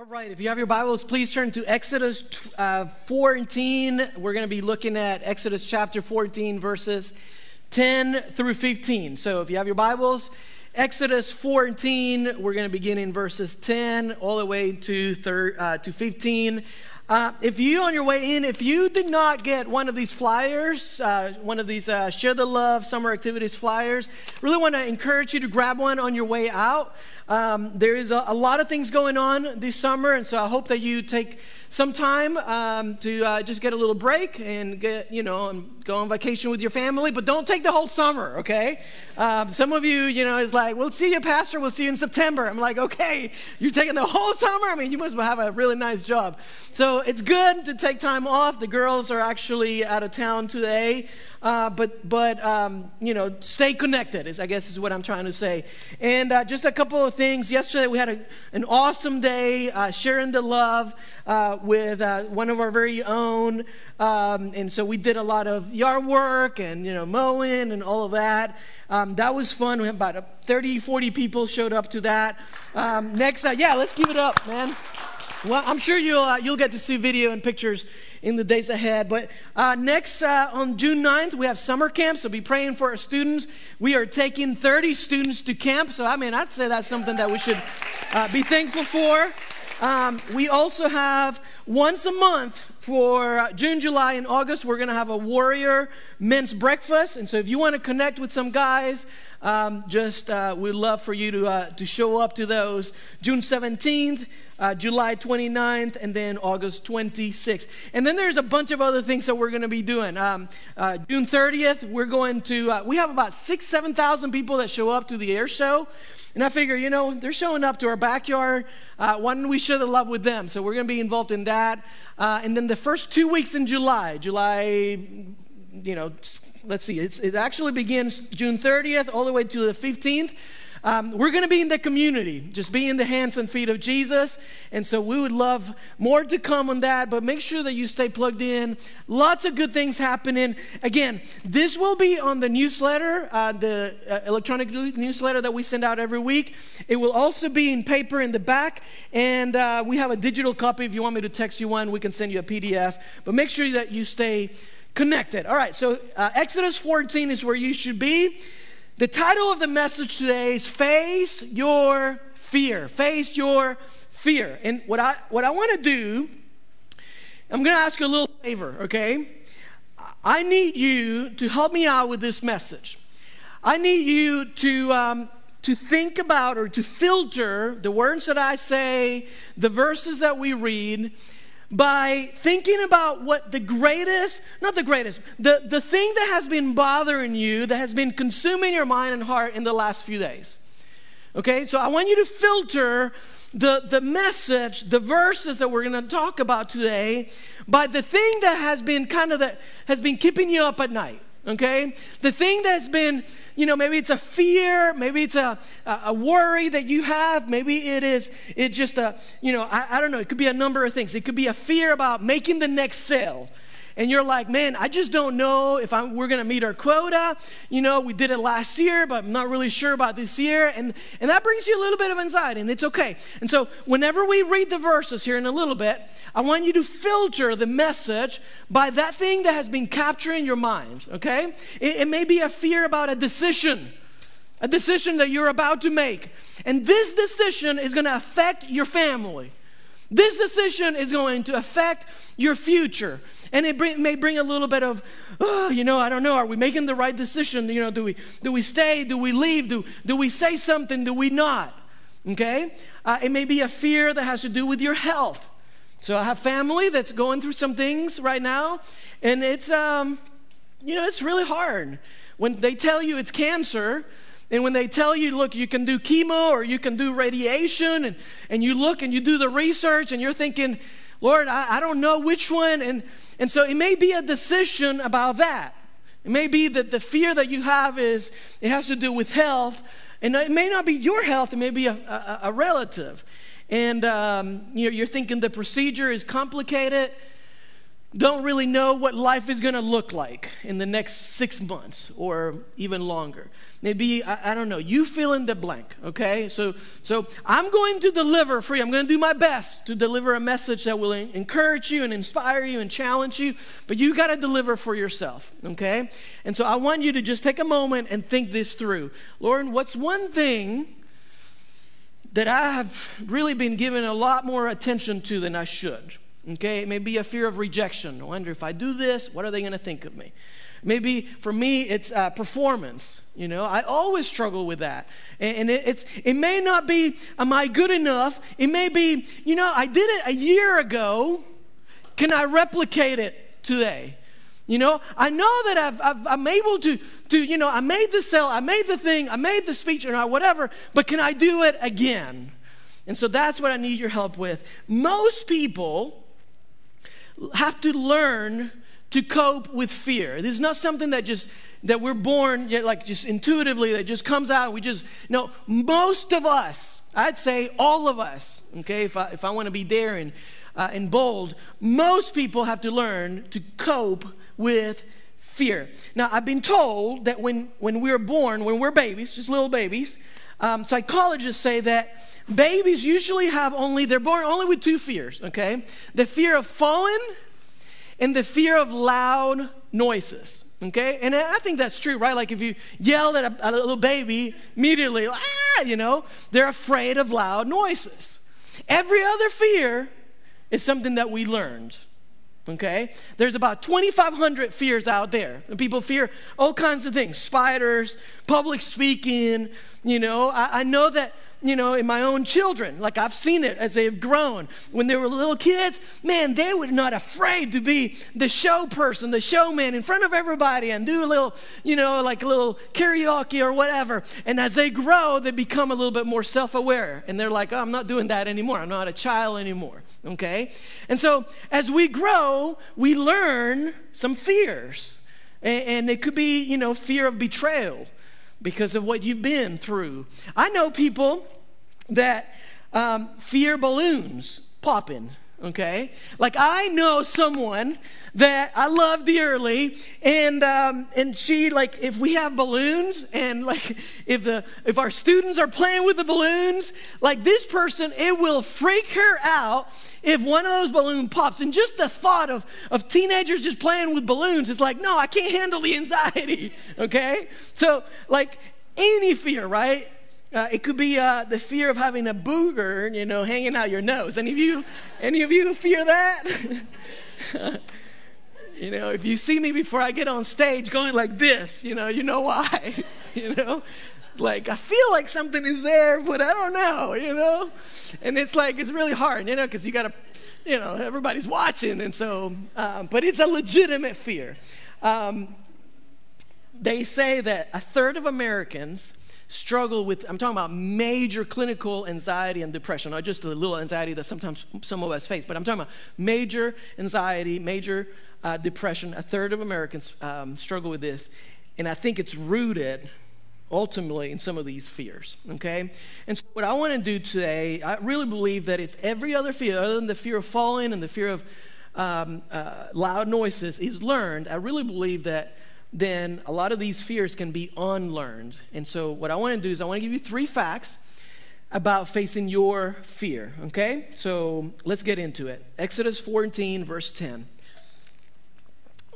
All right, if you have your Bibles, please turn to Exodus 14. We're going to be looking at Exodus chapter 14, verses 10 through 15. So if you have your Bibles, Exodus 14, we're going to begin in verses 10 all the way to 15. If you, on your way in, if you did not get one of these flyers, Share the Love Summer Activities flyers, really want to encourage you to grab one on your way out. There is a lot of things going on this summer, and so I hope that you take some time to just get a little break and go on vacation with your family. But don't take the whole summer, okay? Some of you, is like, we'll see you, Pastor. We'll see you in September. I'm like, okay, you're taking the whole summer? I mean, you must have a really nice job. So it's good to take time off. The girls are actually out of town today. But stay connected, is what I'm trying to say. And just a couple of things. Yesterday we had an awesome day sharing the love with one of our very own. And so we did a lot of yard work and, mowing and all of that. That was fun. We had about 30-40 people showed up to that. Let's give it up, man. Well, I'm sure you'll get to see video and pictures in the days ahead. But on June 9th, we have summer camp, so be praying for our students. We are taking 30 students to camp, so I'd say that's something that we should be thankful for. We also have once a month for June, July, and August, we're going to have a Warrior Men's Breakfast. And so if you want to connect with some guys, we'd love for you to show up to those June 17th, July 29th, and then August 26th. And then there's a bunch of other things that we're going to be doing. June 30th, we're going to, we have about 7,000 people that show up to the air show. And I figure, they're showing up to our backyard. Why don't we share the love with them? So we're going to be involved in that. And then the first 2 weeks in July, it actually begins June 30th all the way to the 15th. We're going to be in the community, just be in the hands and feet of Jesus. And so we would love more to come on that, but make sure that you stay plugged in. Lots of good things happening. Again, this will be on the newsletter, the electronic newsletter that we send out every week. It will also be in paper in the back. And we have a digital copy. If you want me to text you one, we can send you a PDF. But make sure that you stay connected. All right, so Exodus 14 is where you should be. The title of the message today is Face Your Fear. Face Your Fear. And what I want to do, I'm going to ask you a little favor, okay? I need you to help me out with this message. I need you to think about or to filter the words that I say, the verses that we read, by thinking about what the thing that has been bothering you, that has been consuming your mind and heart in the last few days. Okay, so I want you to filter the message, the verses that we're going to talk about today, by the thing that has been keeping you up at night. Okay, the thing that's been, maybe it's a fear, maybe it's a worry that you have, maybe I don't know, it could be a number of things. It could be a fear about making the next sale. And you're like, man, I just don't know if we're going to meet our quota. We did it last year, but I'm not really sure about this year. And that brings you a little bit of anxiety, and it's okay. And so whenever we read the verses here in a little bit, I want you to filter the message by that thing that has been capturing your mind, okay? It may be a fear about a decision that you're about to make. And this decision is going to affect your family. This decision is going to affect your future. And it may bring a little bit of, I don't know, are we making the right decision? Do we stay? Do we leave? Do we say something? Do we not? Okay? It may be a fear that has to do with your health. So I have family that's going through some things right now, and it's, it's really hard. When they tell you it's cancer, and when they tell you, look, you can do chemo or you can do radiation, and you look and you do the research, and you're thinking, Lord, I don't know which one. And so it may be a decision about that. It may be that the fear that you have has to do with health. And it may not be your health. It may be a relative. And you're thinking the procedure is complicated. don't really know what life is going to look like in the next 6 months or even longer. Maybe, I don't know, you fill in the blank, okay? So I'm going to deliver for you. I'm going to do my best to deliver a message that will encourage you and inspire you and challenge you, but you got to deliver for yourself, okay? And so I want you to just take a moment and think this through. Lauren, what's one thing that I have really been giving a lot more attention to than I should? Okay, it may be a fear of rejection. I wonder if I do this, what are they going to think of me? Maybe for me, it's performance. You know, I always struggle with that. And it may not be, am I good enough? It may be, you know, I did it a year ago. Can I replicate it today? You know, I know that I'm able to, you know, I made the sale, I made the thing, I made the speech, or whatever, but can I do it again? And so that's what I need your help with. Most people have to learn to cope with fear. This is not something that we're born, like just intuitively, that just comes out and we just, no, most of us, I'd say all of us, okay, if I want to be daring and bold, most people have to learn to cope with fear. Now, I've been told that when we're born, when we're babies, just little babies, psychologists say that babies usually have they're born only with two fears, okay? The fear of falling and the fear of loud noises, okay? And I think that's true, right? Like if you yell at a little baby, immediately, you know, they're afraid of loud noises. Every other fear is something that we learned, okay? There's about 2,500 fears out there. And people fear all kinds of things, spiders, public speaking, you know. I know that, you know, in my own children, like I've seen it as they've grown. When they were little kids, man, they were not afraid to be the show person, the showman in front of everybody and do a little, you know, like a little karaoke or whatever. And as they grow, they become a little bit more self-aware. And they're like, oh, I'm not doing that anymore. I'm not a child anymore, okay? And so as we grow, we learn some fears. And it could be, you know, fear of betrayal, because of what you've been through. I know people that fear balloons popping, okay? Like I know someone that I love dearly, and she, like, if we have balloons and like if our students are playing with the balloons, like this person, it will freak her out if one of those balloons pops. And just the thought of teenagers just playing with balloons is like, no, I can't handle the anxiety, okay? So like any fear, right? It could be the fear of having a booger, you know, hanging out your nose. Any of you fear that? You know, if you see me before I get on stage going like this, you know why, you know? Like, I feel like something is there, but I don't know, you know? And it's like, it's really hard, you know, because you got to, you know, everybody's watching. And so, but it's a legitimate fear. They say that a third of Americans struggle with, I'm talking about major clinical anxiety and depression, not just a little anxiety that sometimes some of us face, but I'm talking about major anxiety, major depression. A third of Americans struggle with this. And I think it's rooted ultimately in some of these fears, okay? And so what I want to do today, I really believe that if every other fear, other than the fear of falling and the fear of loud noises is learned, I really believe that then a lot of these fears can be unlearned. And so what I want to do is I want to give you 3 facts about facing your fear, okay? So let's get into it. Exodus 14, verse 10.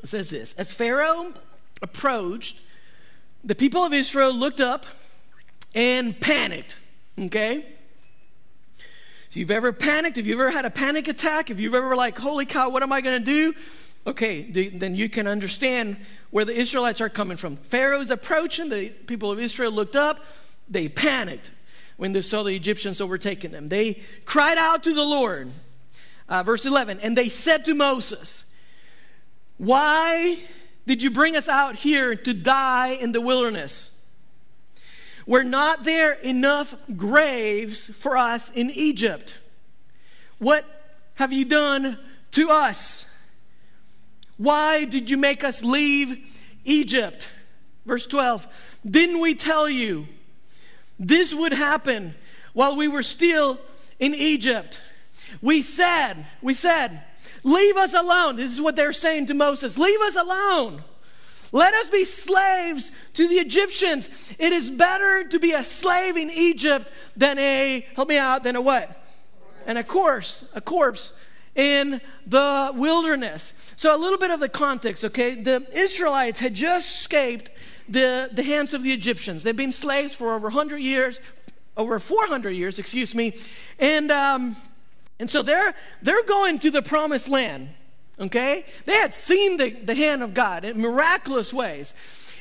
It says this, as Pharaoh approached, the people of Israel looked up and panicked, okay? If you've ever panicked, if you've ever had a panic attack, if you've ever like, holy cow, what am I going to do? Okay, then you can understand where the Israelites are coming from. Pharaoh's approaching, the people of Israel looked up, they panicked when they saw the Egyptians overtaking them. They cried out to the Lord. Verse 11, and they said to Moses, why did you bring us out here to die in the wilderness? Were not there enough graves for us in Egypt? What have you done to us? Why did you make us leave Egypt? Verse 12, didn't we tell you this would happen while we were still in Egypt? We said, Leave us alone. This is what they're saying to Moses. Leave us alone. Let us be slaves to the Egyptians. It is better to be a slave in Egypt than a, help me out, than a what? And a corpse in the wilderness. So a little bit of the context, okay? The Israelites had just escaped the hands of the Egyptians. They've been slaves for over 400 years, excuse me. And so they're going to the promised land. Okay, they had seen the hand of God in miraculous ways,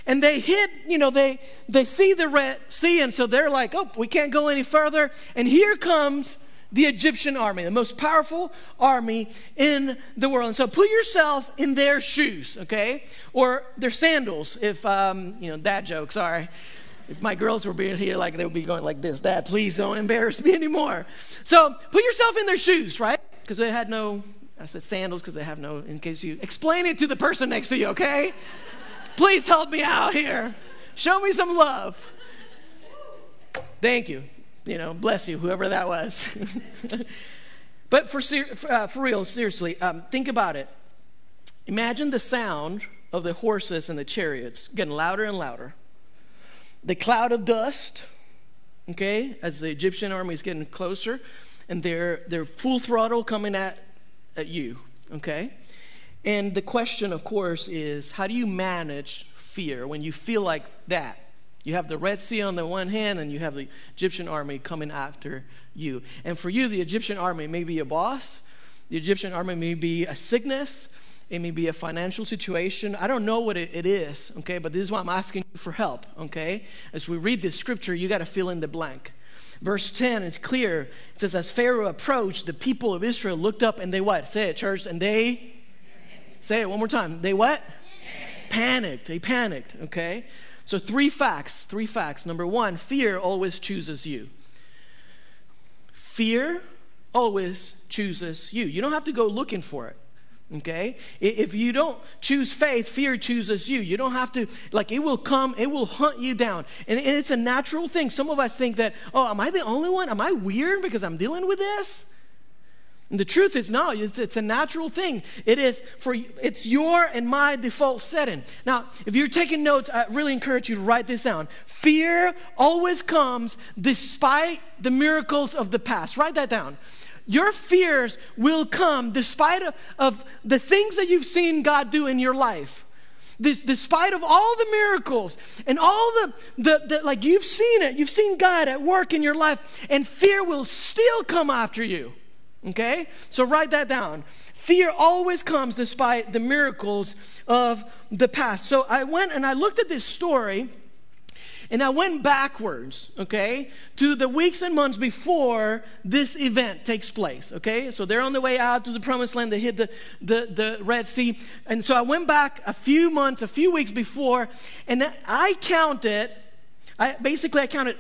and they hit, you know, they see the Red Sea, and so they're like, oh, we can't go any further. And here comes the Egyptian army, the most powerful army in the world. And so put yourself in their shoes, okay, or their sandals. If you know, dad joke. Sorry, if my girls were being here, like they would be going like this. Dad, please don't embarrass me anymore. So put yourself in their shoes, right? Because they had no. I said sandals because they have no, in case you, explain it to the person next to you, okay? Please help me out here. Show me some love. Thank you. You know, bless you, whoever that was. But for real, seriously, think about it. Imagine the sound of the horses and the chariots getting louder and louder. The cloud of dust, okay, as the Egyptian army is getting closer, and they're full throttle coming at you, okay? And the question, of course, is how do you manage fear when you feel like that? You have the Red Sea on the one hand, and you have the Egyptian army coming after you. And for you, the Egyptian army may be a boss. The Egyptian army may be a sickness. It may be a financial situation. I don't know what it is, okay? But this is why I'm asking you for help, okay? As we read this scripture, you got to fill in the blank. Verse 10 is clear. It says, as Pharaoh approached, the people of Israel looked up and they what? Say it, church. And they? Panicked. Say it one more time. They what? Panicked. Panicked. They panicked, okay? So three facts. Number one, fear always chooses you. Fear always chooses you. You don't have to go looking for it. Okay? If you don't choose faith, fear chooses you. You don't have to, like, it will come, it will hunt you down. And it's a natural thing. Some of us think that, oh, am I the only one? Am I weird because I'm dealing with this? And the truth is, no, it's a natural thing. It is for, it's your and my default setting. Now, if you're taking notes, I really encourage you to write this down. Fear always comes despite the miracles of the past. Write that down. Your fears will come despite of the things that you've seen God do in your life. Despite of all the miracles and all the like you've seen it. You've seen God at work in your life, and fear will still come after you. Okay? So write that down. Fear always comes despite the miracles of the past. So I went and I looked at this story, and I went backwards, okay, to the weeks and months before this event takes place, okay? So they're on the way out to the promised land. They hit the Red Sea. And so I went back a few weeks before, and I counted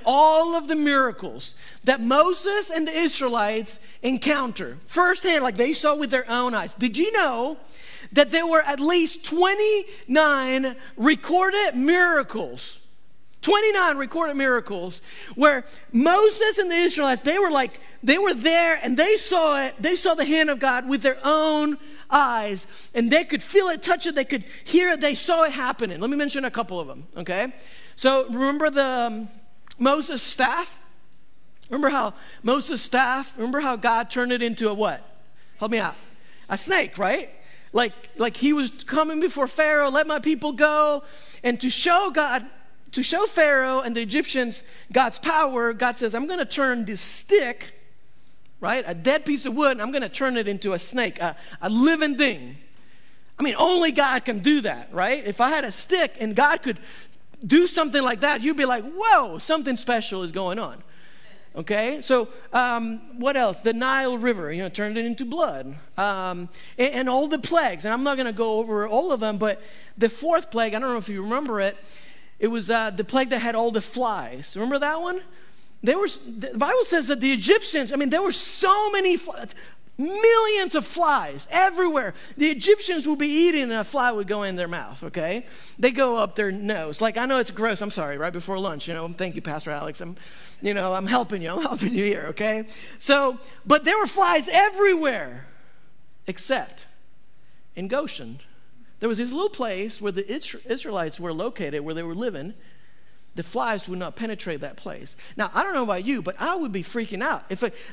all of the miracles that Moses and the Israelites encounter firsthand, like they saw with their own eyes. Did you know that there were at least 29 recorded miracles? 29 recorded miracles where Moses and the Israelites, they were there, and they saw it. They saw the hand of God with their own eyes, and they could feel it, touch it, they could hear it, they saw it happening. Let me mention a couple of them, okay? So remember the Moses staff? Remember how God turned it into a what? Help me out. A snake, right? Like he was coming before Pharaoh, let my people go, and to show Pharaoh and the Egyptians God's power, God says, I'm going to turn this stick, right, a dead piece of wood, and I'm going to turn it into a snake, a living thing. I mean, only God can do that, right? If I had a stick and God could do something like that, you'd be like, whoa, something special is going on, okay? So what else? The Nile River, you know, turned it into blood, and all the plagues. And I'm not going to go over all of them, but the fourth plague, I don't know if you remember it, it was the plague that had all the flies. Remember that one? The Bible says that the Egyptians, I mean, there were so many, millions of flies everywhere. The Egyptians would be eating, and a fly would go in their mouth, okay? They go up their nose. Like, I know it's gross. I'm sorry, right before lunch, you know. Thank you, Pastor Alex. I'm helping you. I'm helping you here, okay? So, but there were flies everywhere except in Goshen. There was this little place where the Israelites were located, where they were living. The flies would not penetrate that place. Now, I don't know about you, but I would be freaking out.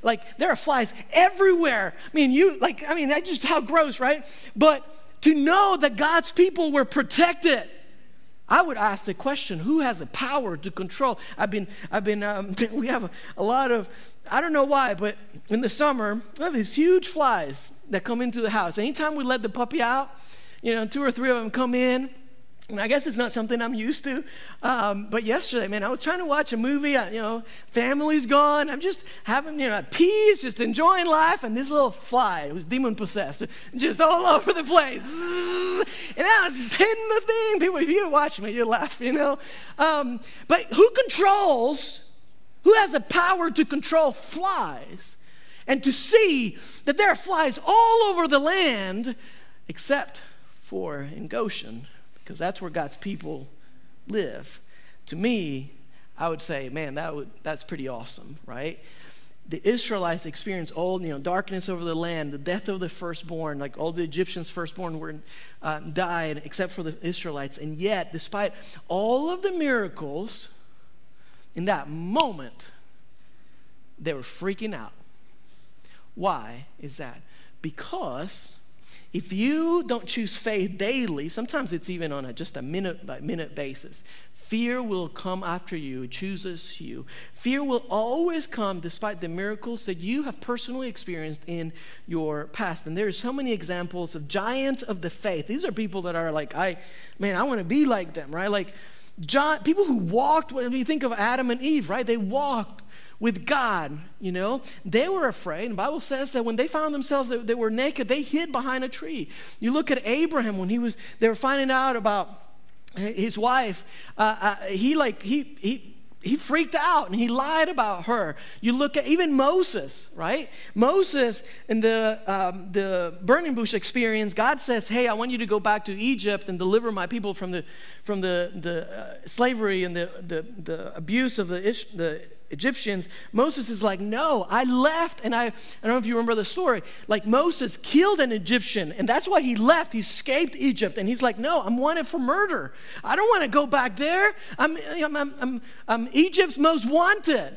Like, there are flies everywhere. I mean, that's just how gross, right? But to know that God's people were protected, I would ask the question, who has the power to control? We have a lot of, I don't know why, but in the summer, we have these huge flies that come into the house. Anytime we let the puppy out, two or three of them come in. And I guess it's not something I'm used to, but yesterday, man, I was trying to watch a movie. Family's gone. I'm just having, at peace, just enjoying life, and this little fly, it was demon-possessed, just all over the place. And I was just hitting the thing. People, if you watch me, you laugh, But who has the power to control flies? And to see that there are flies all over the land, except for in Goshen, because that's where God's people live. To me, I would say, man, that's pretty awesome, right? The Israelites experienced all, darkness over the land, the death of the firstborn, like all the Egyptians' firstborn were died except for the Israelites. And yet, despite all of the miracles, in that moment, they were freaking out. Why is that? Because if you don't choose faith daily, sometimes it's even on just a minute-by-minute basis, fear will come after you, it chooses you. Fear will always come despite the miracles that you have personally experienced in your past. And there are so many examples of giants of the faith. These are people that are like, I want to be like them, right? Like people who walked, when you think of Adam and Eve, right? They walked with God, they were afraid. And the Bible says that when they found themselves, they were naked, they hid behind a tree. You look at Abraham when they were finding out about his wife. He freaked out and he lied about her. You look at even Moses, right? Moses in the burning bush experience, God says, hey, I want you to go back to Egypt and deliver my people from the slavery and the abuse of the Egyptians. Moses is like, no, I left. And I don't know if you remember the story. Like Moses killed an Egyptian, and that's why he left. He escaped Egypt, and he's like, no, I'm wanted for murder. I don't want to go back there. I'm Egypt's most wanted.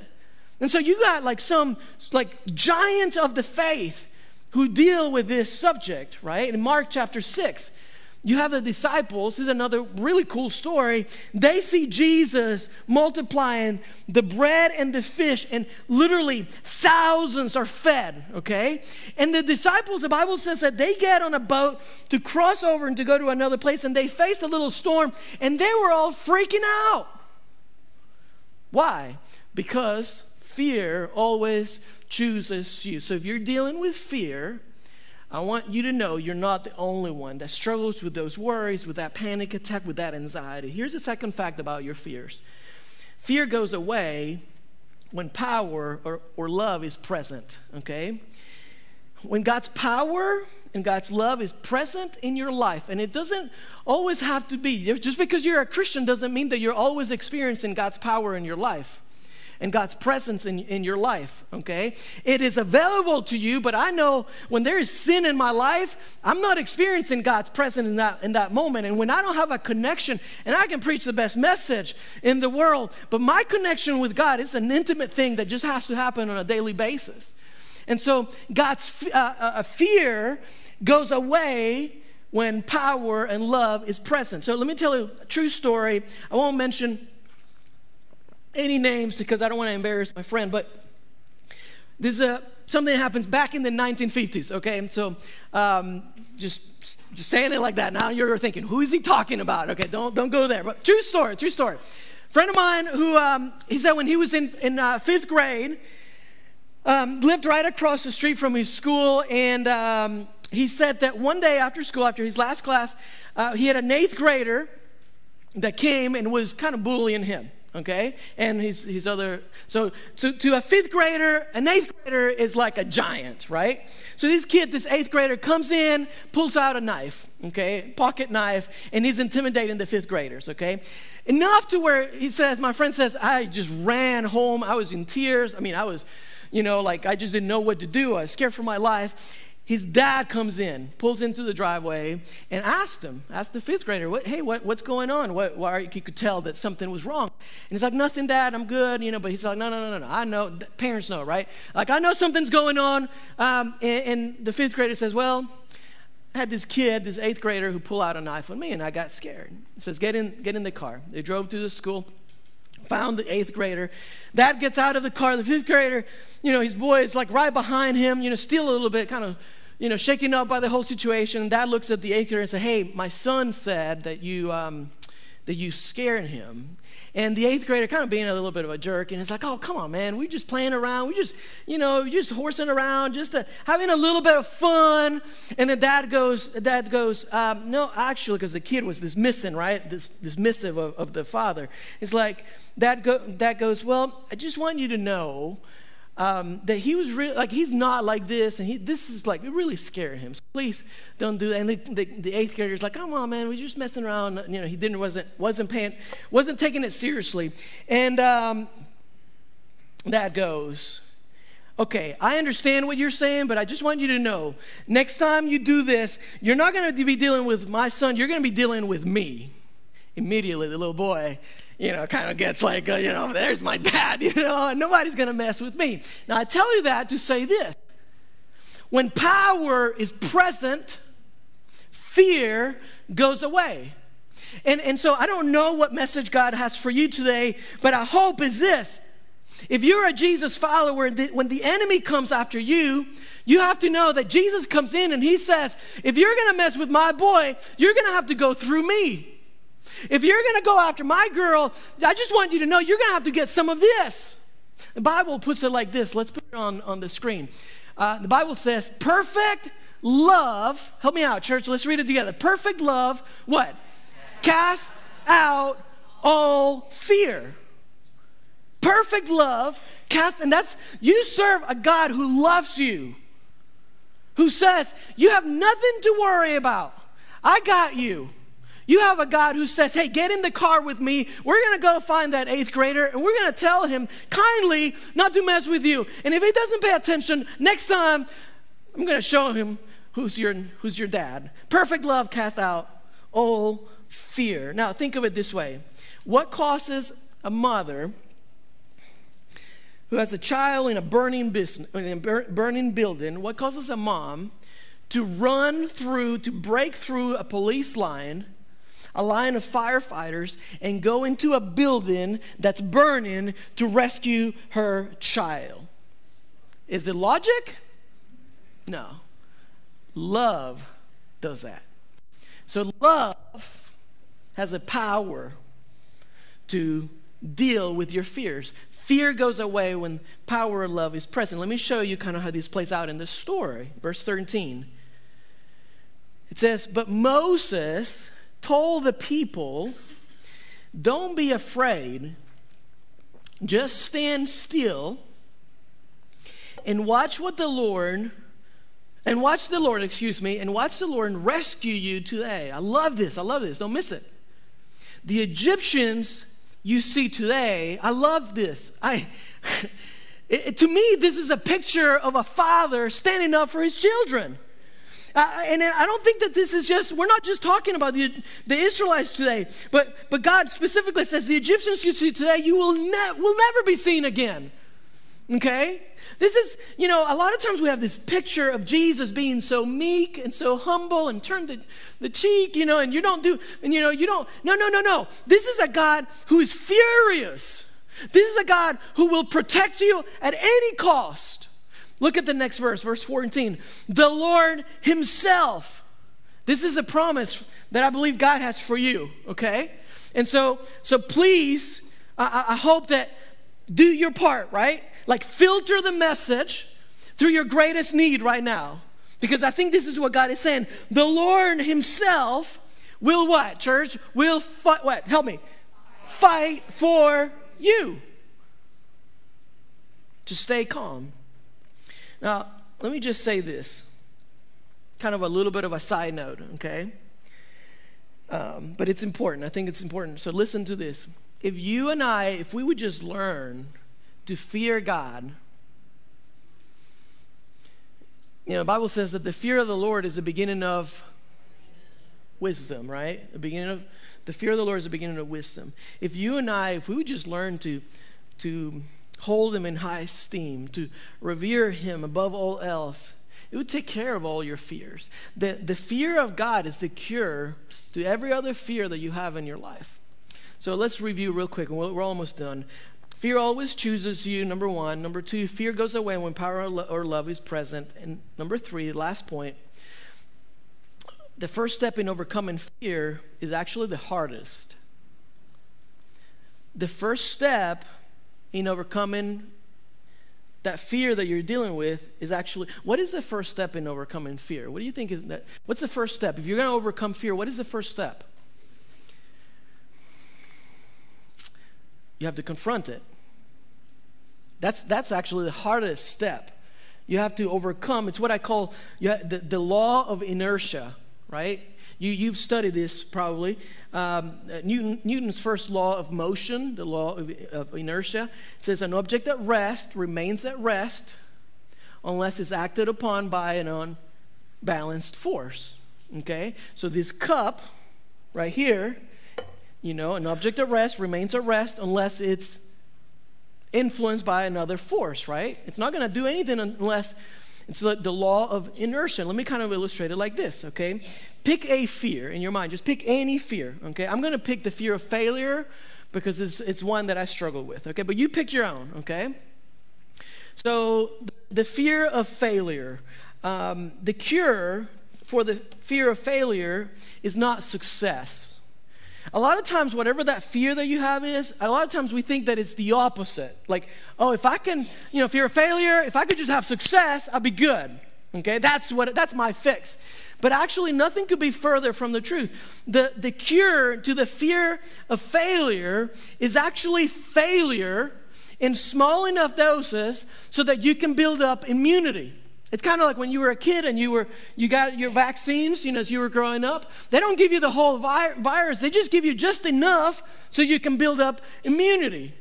And so you got some giant of the faith who deal with this subject, right? In Mark chapter 6. You have the disciples. This is another really cool story. They see Jesus multiplying the bread and the fish, and literally thousands are fed, okay? And the disciples, the Bible says that they get on a boat to cross over and to go to another place, and they faced a little storm, and they were all freaking out. Why? Because fear always chooses you. So if you're dealing with fear, I want you to know you're not the only one that struggles with those worries, with that panic attack, with that anxiety. Here's the second fact about your fears. Fear goes away when power or love is present, okay? When God's power and God's love is present in your life, and it doesn't always have to be. Just because you're a Christian doesn't mean that you're always experiencing God's power in your life and God's presence in your life, okay? It is available to you, but I know when there is sin in my life, I'm not experiencing God's presence in that moment. And when I don't have a connection, and I can preach the best message in the world, but my connection with God is an intimate thing that just has to happen on a daily basis. And so God's fear goes away when power and love is present. So let me tell you a true story. I won't mention any names because I don't want to embarrass my friend, but there's something that happens back in the 1950s, okay? And so just saying it like that, now you're thinking, who is he talking about? Okay, don't go there, but true story. Friend of mine who, he said when he was in fifth grade, lived right across the street from his school, and he said that one day after school, after his last class, he had an eighth grader that came and was kind of bullying him. Okay, and his other, so to a fifth grader, an eighth grader is like a giant, right? So this eighth grader comes in, pulls out a knife, okay, pocket knife, and he's intimidating the fifth graders, okay? Enough to where my friend says, I just ran home, I was in tears, I was, I just didn't know what to do, I was scared for my life. His dad comes in, pulls into the driveway, and asked the fifth grader, what's going on? Why he could tell that something was wrong. And he's like, nothing, Dad, I'm good, you know, but he's like, no, I know, parents know, right? Like, I know something's going on, and the fifth grader says, well, I had this kid, this eighth grader, who pulled out a knife on me, and I got scared. He says, get in the car. They drove through the school, found the eighth grader. Dad gets out of the car. The fifth grader, you know, his boy is like right behind him, you know, still a little bit kind of, you know, shaken up by the whole situation. Dad looks at the eighth grader and says, hey, my son said that you scared him. And the eighth grader kind of being a little bit of a jerk, and it's like, oh, come on, man, we're just playing around. We're just, you know, just horsing around, just having a little bit of fun. And then dad goes, no, actually, because the kid was dismissing, right, dismissive of the father. It's like, dad goes, well, I just want you to know that he was really, like, he's not like this, and this is like, it really scared him, so please don't do that. And the eighth grader's like, come on, man, we're just messing around, you know, he wasn't taking it seriously. And that goes, okay, I understand what you're saying, but I just want you to know, next time you do this, you're not going to be dealing with my son, you're going to be dealing with me. Immediately, the little boy, you know, kind of gets like, you know, there's my dad, you know, and nobody's going to mess with me. Now, I tell you that to say this. When power is present, fear goes away. And so I don't know what message God has for you today, but I hope is this. If you're a Jesus follower, when the enemy comes after you, you have to know that Jesus comes in and he says, if you're going to mess with my boy, you're going to have to go through me. If you're going to go after my girl, I just want you to know you're going to have to get some of this. The Bible puts it like this. Let's put it on the screen. The Bible says, perfect love, help me out, church. Let's read it together. Perfect love, what? Cast out all fear. Perfect love, and that's, you serve a God who loves you, who says, you have nothing to worry about. I got you. You have a God who says, hey, get in the car with me. We're going to go find that eighth grader, and we're going to tell him kindly not to mess with you. And if he doesn't pay attention, next time I'm going to show him who's your dad. Perfect love casts out all fear. Now, think of it this way. What causes a mother who has a child in a burning building, what causes a mom to break through a police line, a line of firefighters, and go into a building that's burning to rescue her child? Is it logic? No. Love does that. So love has a power to deal with your fears. Fear goes away when power of love is present. Let me show you kind of how this plays out in the story. Verse 13. It says, but Moses told the people, don't be afraid, just stand still and watch the Lord rescue you today. I love this, don't miss it. The Egyptians you see today, I love this. To me, this is a picture of a father standing up for his children. And I don't think that this is just, we're not just talking about the Israelites today, but God specifically says the Egyptians you see today, you will never be seen again. Okay? This is, you know, a lot of times we have this picture of Jesus being so meek and so humble and turn the cheek, you know, and no. This is a God who is furious. This is a God who will protect you at any cost. Look at the next verse, verse 14. The Lord himself. This is a promise that I believe God has for you, okay? And so please, I hope that do your part, right? Like filter the message through your greatest need right now. Because I think this is what God is saying. The Lord himself will what, church? Will fight what? Help me. Fight for you. To stay calm. Now, let me just say this, kind of a little bit of a side note, okay? But it's important. I think it's important. So listen to this. If you and I, if we would just learn to fear God, You know, the Bible says that the fear of the Lord is the beginning of wisdom, right? The fear of the Lord is the beginning of wisdom. If you and I, if we would just learn to hold him in high esteem, to revere him above all else, it would take care of all your fears. The fear of God is the cure to every other fear that you have in your life. So let's review real quick, and we're almost done. Fear always chooses you, number one. Number two, fear goes away when power or love is present. And number three, last point, the first step in overcoming fear is actually the hardest. The first step in overcoming that fear that you're dealing with is actually, what is the first step in overcoming fear? What do you think is that? What's the first step? If you're going to overcome fear, what is the first step? You have to confront it. That's actually the hardest step. You have to overcome. It's what I call the law of inertia, right? You've studied this probably. Newton's first law of motion, the law of inertia, it says an object at rest remains at rest unless it's acted upon by an unbalanced force, okay? So this cup right here, you know, an object at rest remains at rest unless it's influenced by another force, right? It's not going to do anything unless it's the law of inertia. Let me kind of illustrate it like this, okay? Pick a fear in your mind. Just pick any fear, okay? I'm going to pick the fear of failure because it's one that I struggle with, okay? But you pick your own, okay? So the fear of failure, the cure for the fear of failure is not success. A lot of times, whatever that fear that you have is, a lot of times we think that it's the opposite. Like, oh, if I can, you know, fear of failure, if I could just have success, I'll be good. Okay, that's my fix. But actually, nothing could be further from the truth. The cure to the fear of failure is actually failure in small enough doses so that you can build up immunity. It's kind of like when you were a kid and you got your vaccines, you know, as you were growing up. They don't give you the whole virus. They just give you just enough so you can build up immunity.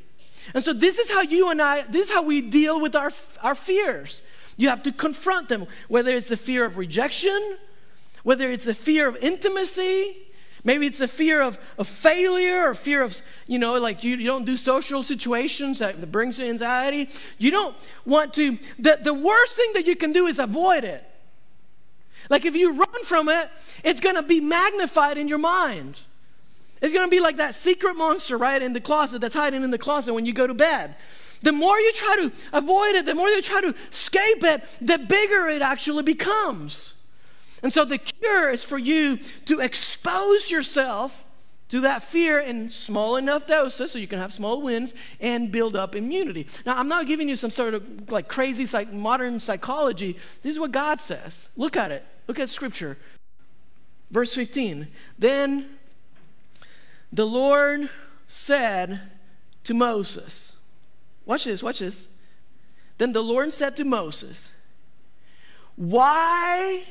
And so this is how you and I, this is how we deal with our fears. You have to confront them, whether it's the fear of rejection, whether it's the fear of intimacy, maybe it's a fear of failure or fear of, you know, like you don't do social situations that brings you anxiety. You don't want to, the worst thing that you can do is avoid it. Like if you run from it, it's going to be magnified in your mind. It's going to be like that secret monster, right, in the closet that's hiding in the closet when you go to bed. The more you try to avoid it, the more you try to escape it, the bigger it actually becomes. And so the cure is for you to expose yourself to that fear in small enough doses so you can have small wins and build up immunity. Now, I'm not giving you some sort of like crazy modern psychology. This is what God says. Look at it. Look at Scripture. Verse 15. Then the Lord said to Moses. Watch this, watch this. Then the Lord said to Moses, why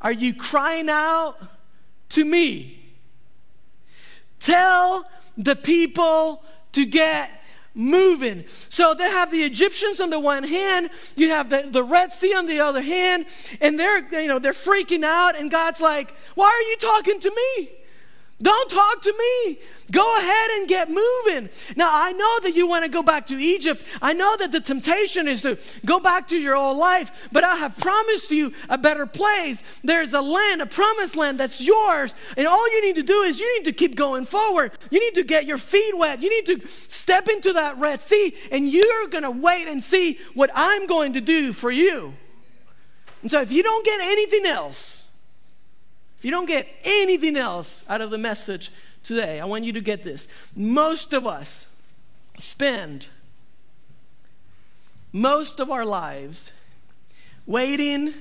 are you crying out to me? Tell the people to get moving. So they have the Egyptians on the one hand, you have the Red Sea on the other hand, and they're freaking out, and God's like, why are you talking to me? Don't talk to me. Go ahead and get moving. Now, I know that you want to go back to Egypt. I know that the temptation is to go back to your old life, but I have promised you a better place. There's a land, a promised land that's yours, and all you need to do is you need to keep going forward. You need to get your feet wet. You need to step into that Red Sea, and you're going to wait and see what I'm going to do for you. And so if you don't get anything else, if you don't get anything else out of the message today, I want you to get this. Most of us spend most of our lives waiting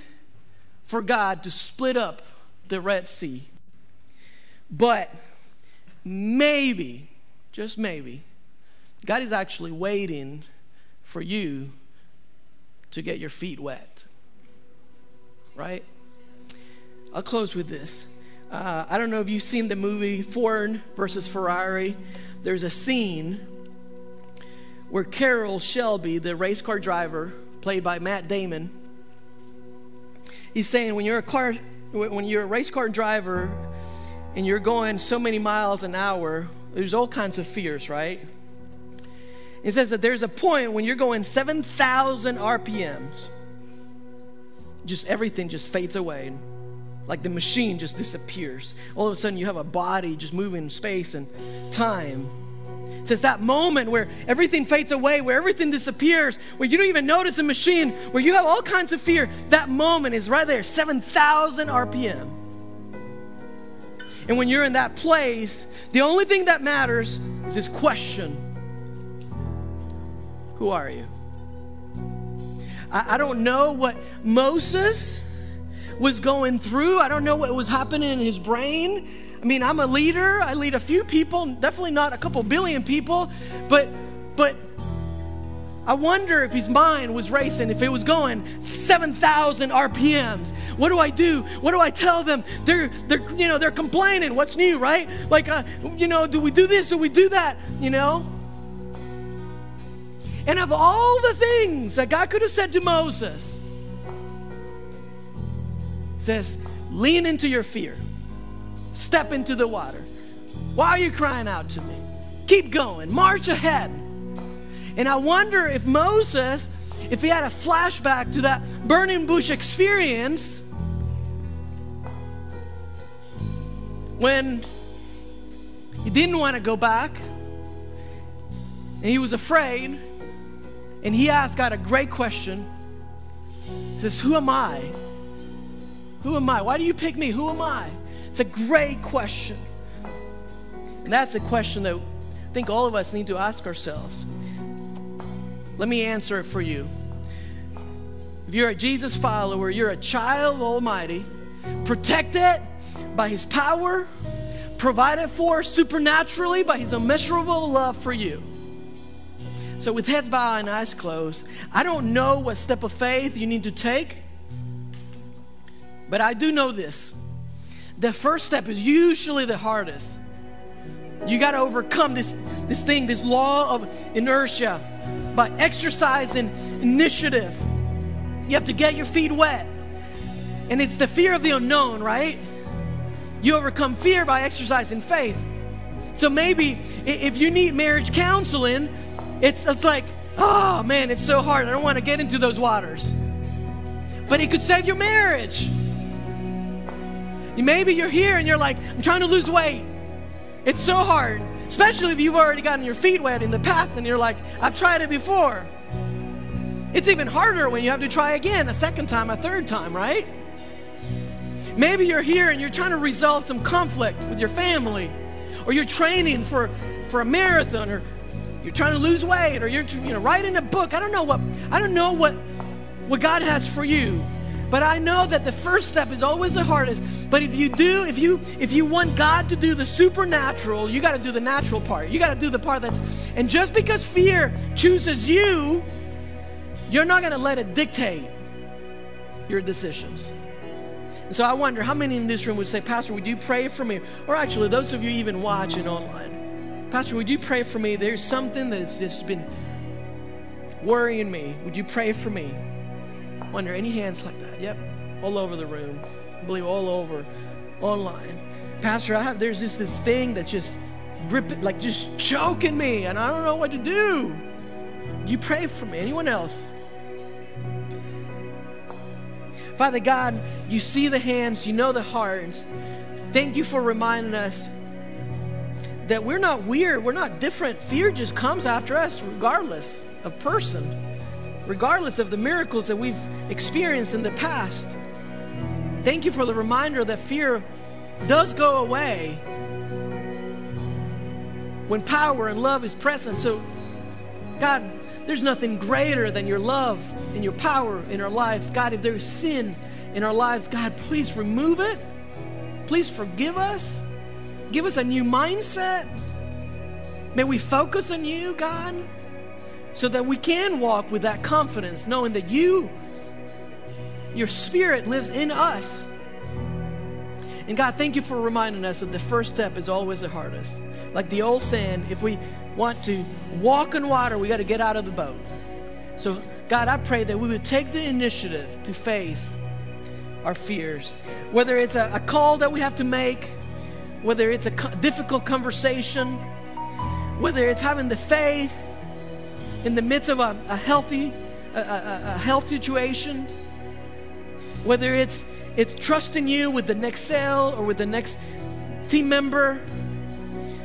for God to split up the Red Sea. But maybe, just maybe, God is actually waiting for you to get your feet wet, right? I'll close with this. I don't know if you've seen the movie Ford versus Ferrari. There's a scene where Carroll Shelby, the race car driver, played by Matt Damon, He's saying when you're a race car driver and you're going so many miles an hour, there's all kinds of fears, right? It says that there's a point when you're going 7,000 RPMs, just everything just fades away. Like the machine just disappears. All of a sudden you have a body just moving in space and time. It says that moment where everything fades away, where everything disappears, where you don't even notice a machine, where you have all kinds of fear, that moment is right there, 7,000 RPM. And when you're in that place, the only thing that matters is this question. Who are you? I don't know what Moses was going through. I don't know what was happening in his brain. I mean, I'm a leader. I lead a few people, definitely not a couple billion people, but I wonder if his mind was racing, if it was going 7,000 RPMs. What do I do? What do I tell them? They're complaining. What's new, right? Like, do we do this? Do we do that? You know? And of all the things that God could have said to Moses, it says, lean into your fear. Step into the water. Why are you crying out to me? Keep going. March ahead. And I wonder if Moses, if he had a flashback to that burning bush experience, when he didn't want to go back, and he was afraid, and he asked God a great question. He says, who am I? Who am I? Why do you pick me? Who am I? It's a great question. And that's a question that I think all of us need to ask ourselves. Let me answer it for you. If you're a Jesus follower, you're a child of Almighty, protected by His power, provided for supernaturally by His immeasurable love for you. So with heads bowed and eyes closed, I don't know what step of faith you need to take, but I do know this. The first step is usually the hardest. You got to overcome this law of inertia by exercising initiative. You have to get your feet wet. And it's the fear of the unknown, right? You overcome fear by exercising faith. So maybe if you need marriage counseling, it's like, oh man, it's so hard. I don't want to get into those waters. But it could save your marriage. Maybe you're here and you're like, I'm trying to lose weight. It's so hard, especially if you've already gotten your feet wet in the past and you're like, I've tried it before. It's even harder when you have to try again, a second time, a third time, right? Maybe you're here and you're trying to resolve some conflict with your family, or you're training for a marathon, or you're trying to lose weight, or you're writing a book. I don't know what God has for you. But I know that the first step is always the hardest. But if you want God to do the supernatural, you got to do the natural part. You got to do the part that's, and just because fear chooses you, you're not going to let it dictate your decisions. And so I wonder how many in this room would say, Pastor, would you pray for me? Or actually, those of you even watching online, Pastor, would you pray for me? There's something that's just been worrying me. Would you pray for me? Wonder, any hands like that? Yep, all over the room. I believe all over online. Pastor, there's just this thing that's just gripping, like just choking me, and I don't know what to do. You pray for me. Anyone else? Father God, you see the hands, you know the hearts. Thank you for reminding us that we're not weird, we're not different. Fear just comes after us regardless of person. Regardless of the miracles that we've experienced in the past. Thank you for the reminder that fear does go away when power and love is present. So, God, there's nothing greater than your love and your power in our lives. God, if there's sin in our lives, God, please remove it. Please forgive us. Give us a new mindset. May we focus on you, God, so that we can walk with that confidence, knowing that you, your spirit lives in us. And God, thank you for reminding us that the first step is always the hardest. Like the old saying, if we want to walk on water, we got to get out of the boat. So God, I pray that we would take the initiative to face our fears. Whether it's a call that we have to make, whether it's a difficult conversation, whether it's having the faith in the midst of a health situation, whether it's trusting you with the next sale or with the next team member,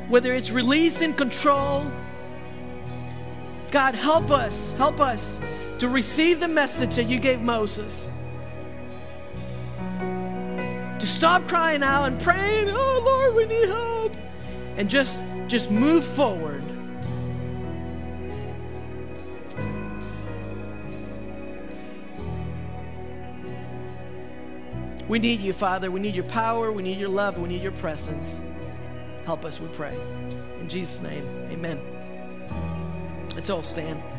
whether it's releasing control. God, help us to receive the message that you gave Moses. To stop crying out and praying, oh Lord, we need help. And just move forward. We need you, Father. We need your power. We need your love. We need your presence. Help us, we pray. In Jesus' name, amen. Let's all stand.